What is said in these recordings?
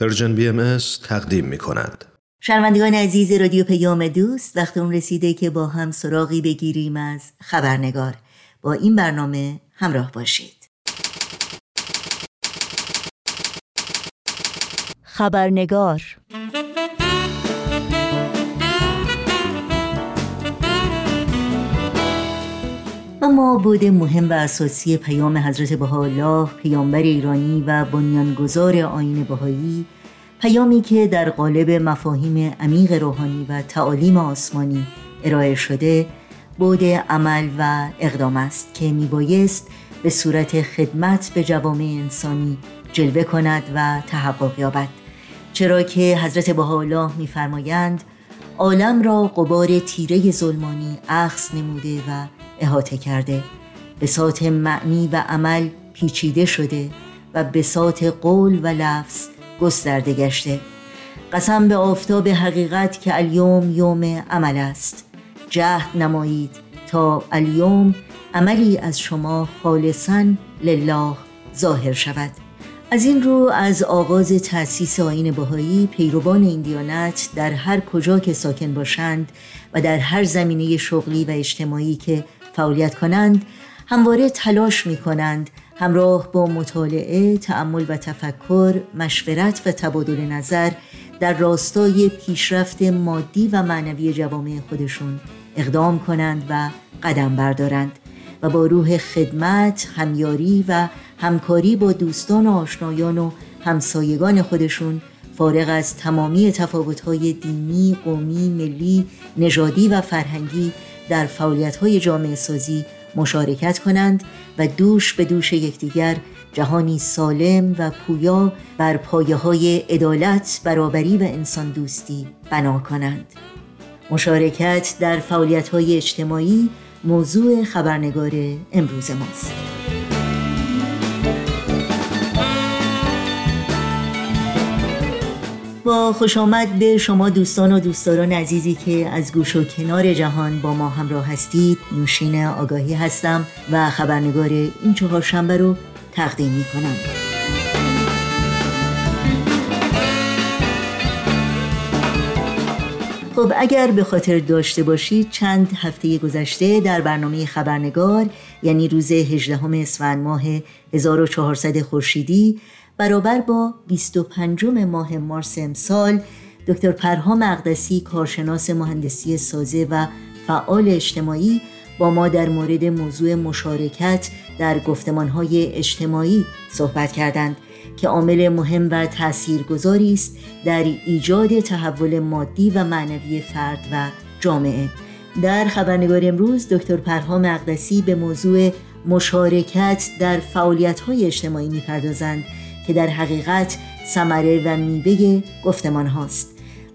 پرژن BMS تقدیم می‌کند. شنوندگان عزیز رادیو پیام دوست، وقت اون رسیده که با هم سراغی بگیریم از خبرنگار. با این برنامه همراه باشید. خبرنگار. اما بود مهم و اساسی پیام حضرت بهاءالله، پیامبر ایرانی و بنیانگذار آیین بهایی، پیامی که در قالب مفاهیم عمیق روحانی و تعالیم آسمانی ارائه شده، بود عمل و اقدام است که میبایست به صورت خدمت به جوامع انسانی جلوه کند و تحقق یابد، چرا که حضرت بهاءالله میفرمایند عالم را غبار تیره ظلمانی اخذ نموده و احاطه کرده، بساط معنی و عمل پیچیده شده و بساط قول و لفظ گسترده گشته. قسم به آفتاب حقیقت که الیوم یوم عمل است، جهد نمایید تا الیوم عملی از شما خالصاً لله ظاهر شود. از این رو از آغاز تأسیس آیین بهایی، پیروان این دیانت در هر کجا که ساکن باشند و در هر زمینه شغلی و اجتماعی که فعالیت کنند، همواره تلاش می کنند همراه با مطالعه، تأمل و تفکر، مشورت و تبادل نظر در راستای پیشرفت مادی و معنوی جوامع خودشون اقدام کنند و قدم بردارند و با روح خدمت، همیاری و همکاری با دوستان و آشنایان و همسایگان خودشون، فارغ از تمامی تفاوت‌های دینی، قومی، ملی، نژادی و فرهنگی، در فعالیت‌های جامعه‌سازی مشارکت کنند و دوش به دوش یکدیگر جهانی سالم و پویا بر پایه‌های عدالت، برابری و انسان دوستی بنا کنند. مشارکت در فعالیت‌های اجتماعی موضوع خبرنگار امروز ماست. با خوش آمد به شما دوستان و دوستداران عزیزی که از گوش و کنار جهان با ما همراه هستید. نوشین آگاهی هستم و خبرنگار این چهارشنبه رو تقدیم می کنم. خب اگر به خاطر داشته باشید، چند هفته گذشته در برنامه خبرنگار، یعنی روز 18 اسفند ماه 1400 خورشیدی برابر با 25 ماه مارس امسال، دکتر پرها مقدسی، کارشناس مهندسی سازه و فعال اجتماعی، با ما در مورد موضوع مشارکت در گفتمانهای اجتماعی صحبت کردند که عامل مهم و تأثیرگذاری است در ایجاد تحول مادی و معنوی فرد و جامعه. در خبرنگار امروز دکتر پرها مقدسی به موضوع مشارکت در فعالیت‌های اجتماعی می‌پردازند که در حقیقت ثمره و میوه گفتمان هاست.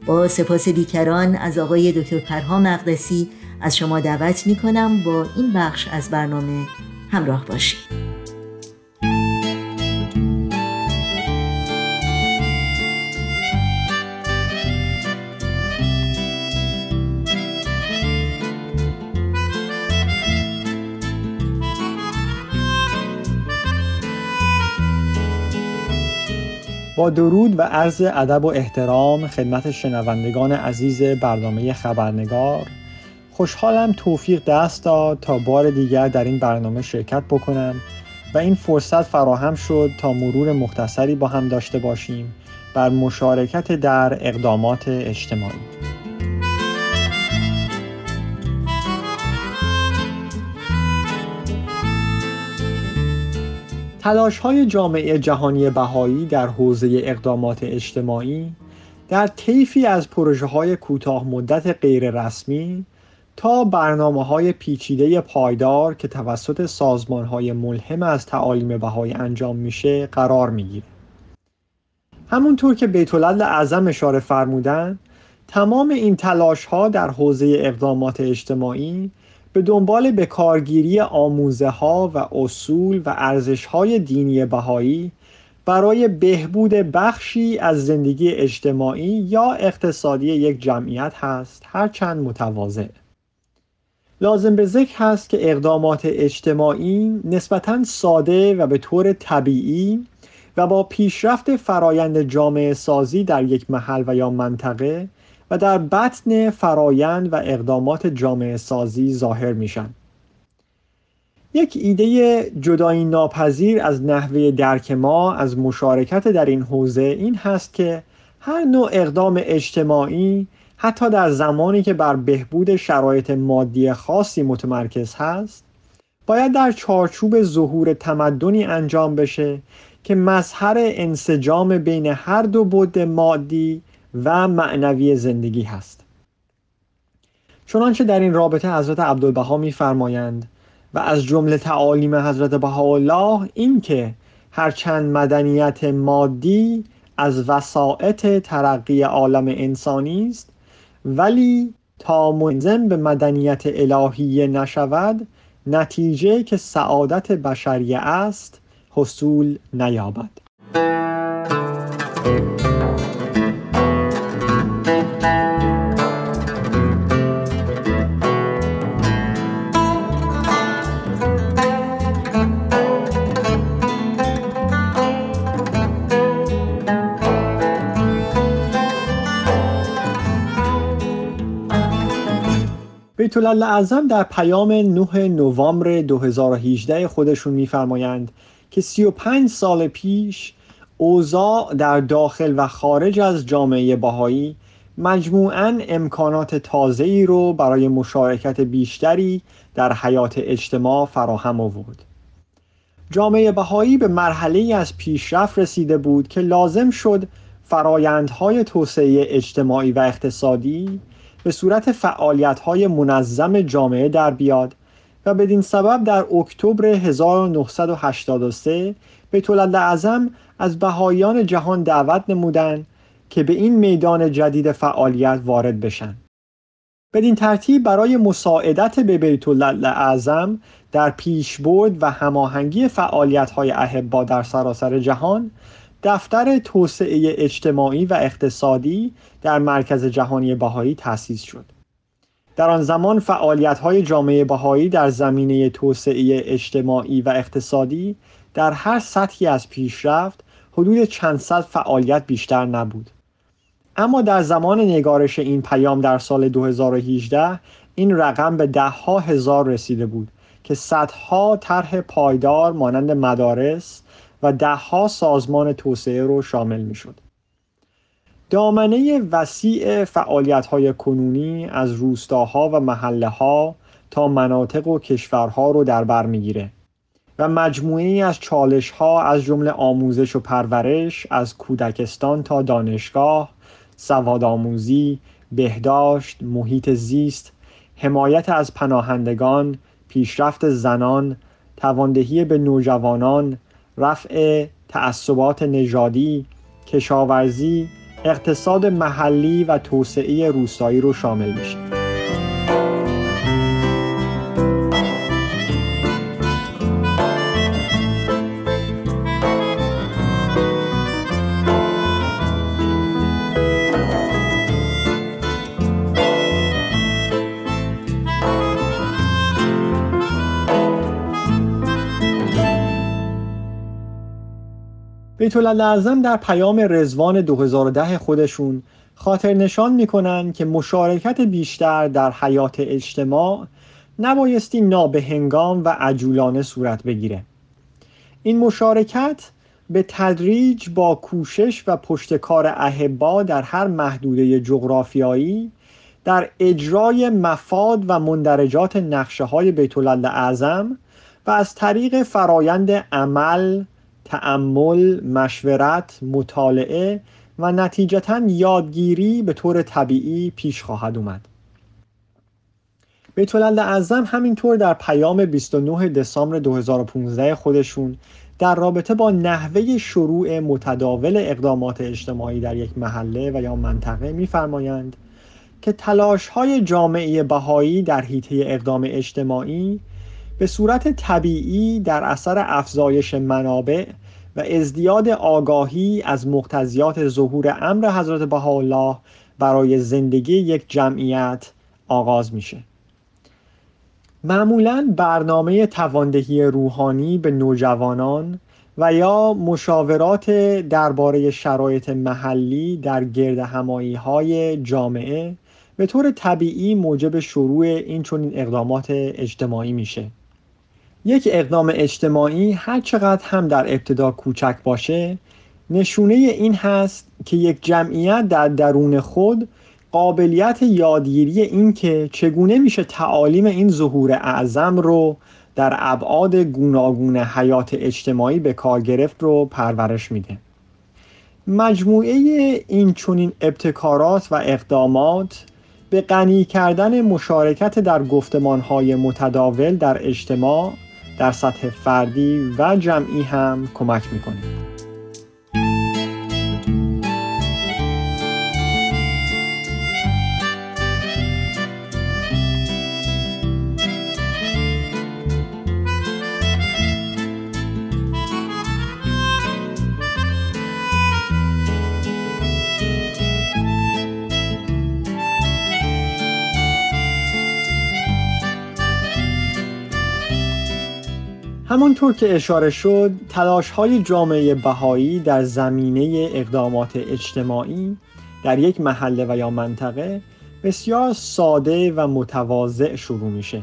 با سپاس بیکران از آقای دکتر پرها مقدسی از شما دعوت میکنم با این بخش از برنامه همراه باشید. با درود و عرض ادب و احترام خدمت شنوندگان عزیز برنامه خبرنگار، خوشحالم توفیق دست داد تا بار دیگر در این برنامه شرکت بکنم و این فرصت فراهم شد تا مرور مختصری با هم داشته باشیم بر مشارکت در اقدامات اجتماعی. تلاش‌های جامعه جهانی بهایی در حوزه اقدامات اجتماعی در طیفی از پروژه‌های کوتاه مدت غیر رسمی تا برنامه‌های پیچیده پایدار که توسط سازمان‌های ملهم از تعالیم بهایی انجام میشه قرار می‌گیره. همونطور که بیت العدل اعظم اشاره فرمودن، تمام این تلاش‌ها در حوزه اقدامات اجتماعی به دنبال بکارگیری آموزه‌ها و اصول و ارزش‌های دینی بهایی برای بهبود بخشی از زندگی اجتماعی یا اقتصادی یک جمعیت هست، هرچند متواضع. لازم به ذکر هست که اقدامات اجتماعی نسبتاً ساده و به طور طبیعی و با پیشرفت فرایند جامعه سازی در یک محل و یا منطقه و در بطن فرایند و اقدامات جامعه سازی ظاهر میشن. یک ایده جدایی ناپذیر از نحوه درک ما از مشارکت در این حوزه این هست که هر نوع اقدام اجتماعی حتی در زمانی که بر بهبود شرایط مادی خاصی متمرکز هست باید در چارچوب ظهور تمدنی انجام بشه که مظهر انسجام بین هر دو بعد مادی و معنوی زندگی هست. چنانچه در این رابطه حضرت عبدالبها می‌فرمایند و از جمله تعالیم حضرت بهاءالله این که هرچند مدنیت مادی از وسائط ترقی عالم انسانی است، ولی تا منظم به مدنیت الهی نشود نتیجه که سعادت بشریه است حصول نیابد. بیت‌العدل اعظم در پیام 9 نوامبر 2018 خودشون می‌فرمایند که 35 سال پیش اوضاع در داخل و خارج از جامعه بهایی مجموعاً امکانات تازه‌ای رو برای مشارکت بیشتری در حیات اجتماع فراهم آورد. جامعه بهایی به مرحله‌ای از پیشرفت رسیده بود که لازم شد فرایندهای توسعه اجتماعی و اقتصادی به صورت فعالیت‌های منظم جامعه در بیاد و بدین سبب در اکتبر 1983 بیت‌العدل اعظم از بهاییان جهان دعوت نمودند که به این میدان جدید فعالیت وارد بشن. بدین ترتیب برای مساعدت به بیت‌العدل اعظم در پیشبرد و هماهنگی فعالیت‌های احبا در سراسر جهان، دفتر توسعه اجتماعی و اقتصادی در مرکز جهانی بهایی تأسیس شد. در آن زمان فعالیت‌های جامعه بهایی در زمینه توسعه اجتماعی و اقتصادی در هر سطحی از پیشرفت حدود چند صد فعالیت بیشتر نبود. اما در زمان نگارش این پیام در سال 2018 این رقم به ده‌ها هزار رسیده بود که صدها طرح پایدار مانند مدارس و ده‌ها سازمان توسعه رو شامل می‌شد. دامنه وسیع فعالیت‌های کنونی از روستاها و محله‌ها تا مناطق و کشورها رو در بر می‌گیره و مجموعه‌ای از چالش‌ها از جمله آموزش و پرورش، از کودکستان تا دانشگاه، سوادآموزی، بهداشت، محیط زیست، حمایت از پناهندگان، پیشرفت زنان، تواندهی به نوجوانان، رفع تعصبات نژادی، کشاورزی، اقتصاد محلی و توسعه روستایی رو شامل میشه. بیت‌العدل اعظم در پیام رضوان 2010 خودشون خاطر نشان میکنن که مشارکت بیشتر در حیات اجتماع نبایستی نابهنگام و عجولانه صورت بگیره. این مشارکت به تدریج با کوشش و پشتکار احبا در هر محدوده جغرافیایی در اجرای مفاد و مندرجات نقشه‌های بیت‌العدل اعظم و از طریق فرایند عمل، تأمل، مشورت، مطالعه و نتیجتاً یادگیری به طور طبیعی پیش خواهد اومد. بیت‌العدل اعظم همینطور در پیام 29 دسامبر 2015 خودشون در رابطه با نحوه شروع متداول اقدامات اجتماعی در یک محله و یا منطقه می‌فرمایند که تلاش‌های جامعه بهایی در حیطه اقدام اجتماعی به صورت طبیعی در اثر افزایش منابع و ازدیاد آگاهی از مقتضیات ظهور امر حضرت بهاءالله برای زندگی یک جمعیت آغاز میشه. معمولاً برنامه تواندهی روحانی به نوجوانان و یا مشاورات درباره شرایط محلی در گردهمایی‌های جامعه به طور طبیعی موجب شروع این چنین اقدامات اجتماعی میشه. یک اقدام اجتماعی هر چقدر هم در ابتدا کوچک باشه، نشونه این هست که یک جمعیت در درون خود قابلیت یادگیری این که چگونه میشه تعالیم این ظهور اعظم رو در ابعاد گوناگون حیات اجتماعی به کار گرفت رو پرورش میده. مجموعه این چنین ابتکارات و اقدامات به غنی کردن مشارکت در گفتمانهای متداول در اجتماع در سطح فردی و جمعی هم کمک میکنه. همانطور که اشاره شد، تلاش‌های جامعه بهایی در زمینه اقدامات اجتماعی در یک محله و یا منطقه بسیار ساده و متواضع شروع میشه.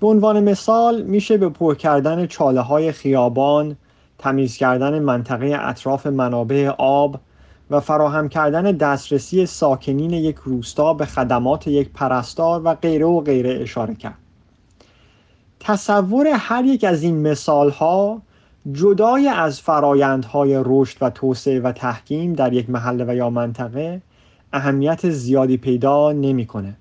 به عنوان مثال میشه به پر کردن چاله‌های خیابان، تمیز کردن منطقه اطراف منابع آب و فراهم کردن دسترسی ساکنین یک روستا به خدمات یک پرستار و غیره و غیره اشاره کرد. تصور هر یک از این مثالها جدای از فرایندهای رشد و توسعه و تحکیم در یک محله و یا منطقه اهمیت زیادی پیدا نمی‌کنه.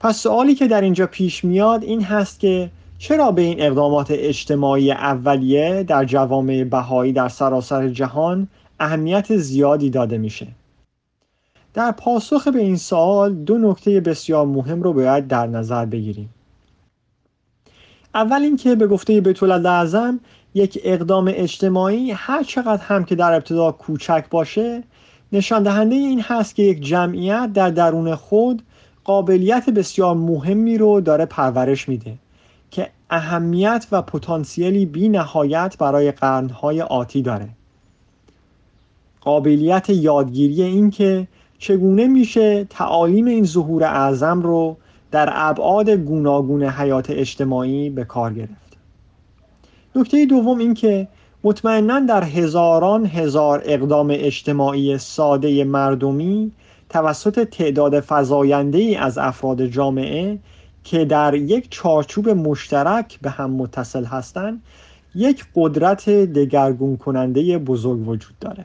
پس سوالی که در اینجا پیش میاد این هست که چرا به این اقدامات اجتماعی اولیه در جوامع بهایی در سراسر جهان اهمیت زیادی داده میشه؟ در پاسخ به این سوال دو نکته بسیار مهم رو باید در نظر بگیریم. اول این که به گفته بیت‌العظم یک اقدام اجتماعی هر چقدر هم که در ابتدا کوچک باشه نشان دهنده این هست که یک جمعیت در درون خود قابلیت بسیار مهمی رو داره پرورش میده که اهمیت و پتانسیلی بی نهایت برای قرنهای آتی داره. قابلیت یادگیری این که چگونه میشه تعالیم این ظهور اعظم رو در ابعاد گوناگون حیات اجتماعی به کار گرفت. نکته دوم این که مطمئناً در هزاران هزار اقدام اجتماعی ساده مردمی توسط تعداد فزاینده‌ای از افراد جامعه که در یک چارچوب مشترک به هم متصل هستند، یک قدرت دگرگون کننده بزرگ وجود داره.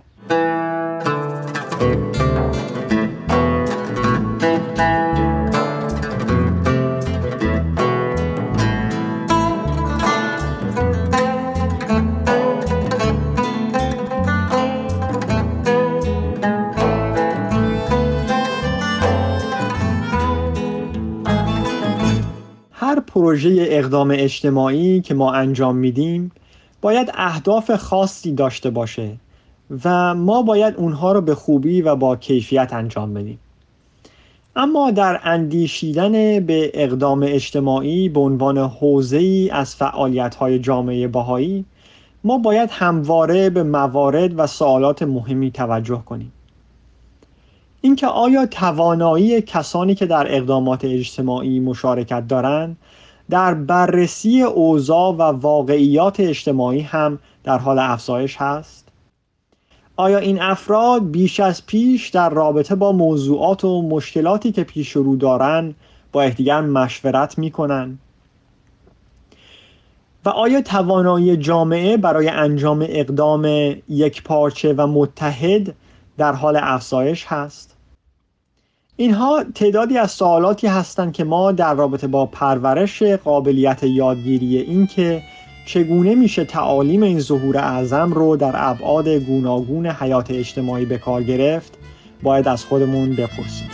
پروژه اقدام اجتماعی که ما انجام میدیم باید اهداف خاصی داشته باشه و ما باید اونها رو به خوبی و با کیفیت انجام بدیم. اما در اندیشیدن به اقدام اجتماعی به عنوان حوزه‌ای از فعالیت‌های جامعه بهایی ما باید همواره به موارد و سوالات مهمی توجه کنیم. اینکه آیا توانایی کسانی که در اقدامات اجتماعی مشارکت دارند در بررسی اوضاع و واقعیات اجتماعی هم در حال افزایش هست؟ آیا این افراد بیش از پیش در رابطه با موضوعات و مشکلاتی که پیش رو دارند با یکدیگر مشورت می‌کنند؟ و آیا توانایی جامعه برای انجام اقدام یکپارچه و متحد در حال افزایش هست؟ اینها تعدادی از سوالاتی هستند که ما در رابطه با پرورش قابلیت یادگیری این که چگونه میشه تعالیم این ظهور اعظم رو در ابعاد گوناگون حیات اجتماعی به کار گرفت باید از خودمون بپرسیم.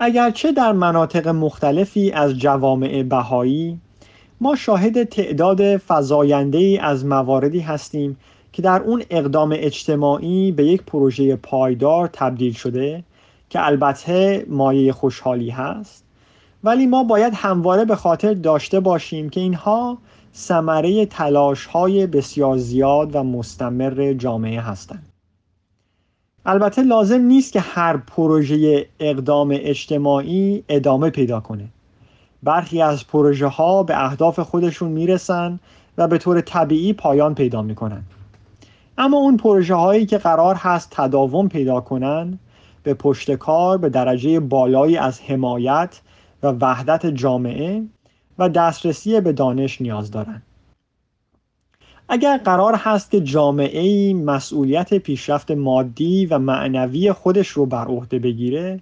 اگرچه در مناطق مختلفی از جوامع بهایی ما شاهد تعداد فزاینده‌ای از مواردی هستیم که در اون اقدام اجتماعی به یک پروژه پایدار تبدیل شده که البته مایه خوشحالی هست، ولی ما باید همواره به خاطر داشته باشیم که اینها ثمره تلاش‌های بسیار زیاد و مستمر جامعه هستند. البته لازم نیست که هر پروژه اقدام اجتماعی ادامه پیدا کنه. برخی از پروژه‌ها به اهداف خودشون میرسن و به طور طبیعی پایان پیدا میکنن. اما اون پروژه‌هایی که قرار هست تداوم پیدا کنن، به پشتکار به درجه بالایی از حمایت و وحدت جامعه و دسترسی به دانش نیاز دارند. اگر قرار هست که جامعه‌ای مسئولیت پیشرفت مادی و معنوی خودش رو بر عهده بگیره،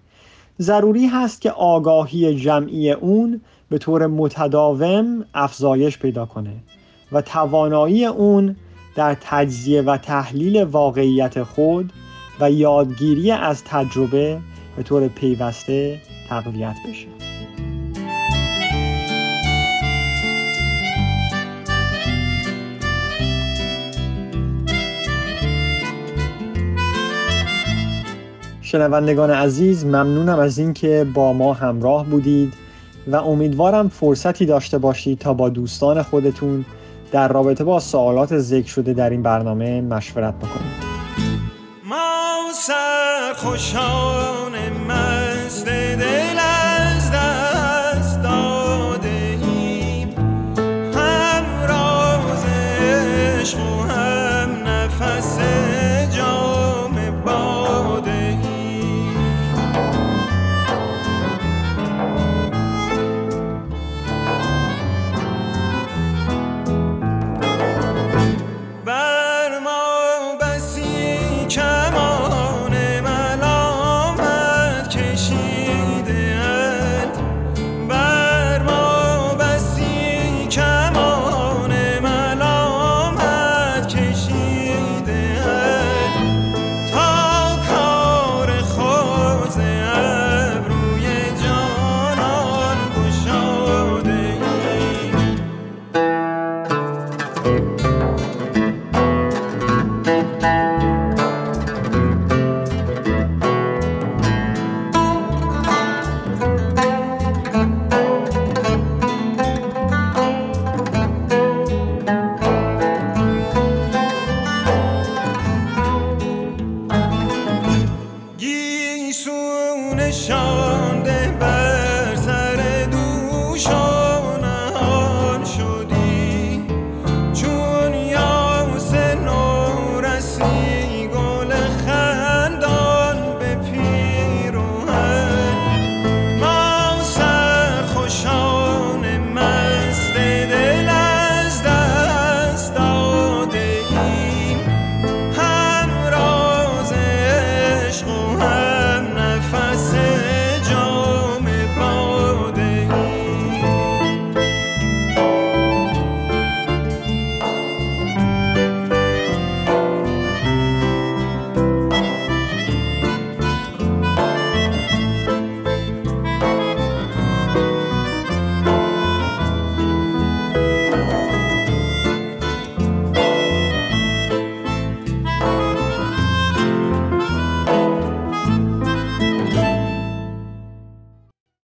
ضروری هست که آگاهی جمعی اون به طور متداوم افزایش پیدا کنه و توانایی اون در تجزیه و تحلیل واقعیت خود و یادگیری از تجربه به طور پیوسته تقویت بشه. شنوندگان عزیز، ممنونم از اینکه با ما همراه بودید و امیدوارم فرصتی داشته باشید تا با دوستان خودتون در رابطه با سوالات ذکر شده در این برنامه مشورت بکنید. ما سرخوشان مست دل از دست داده ایم، هم راز عشق و هم نفس جام باده ایم. بر ما بسی کمان ملامت کشیده اند، بر ما بسی کمان ملامت کشیده اند، تا کار خود ز ابروی جانان گشاده ایم. Gießune Schande bei